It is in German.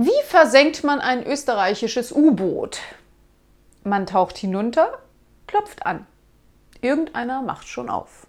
Wie versenkt man ein österreichisches U-Boot? Man taucht hinunter, klopft an. Irgendeiner macht schon auf.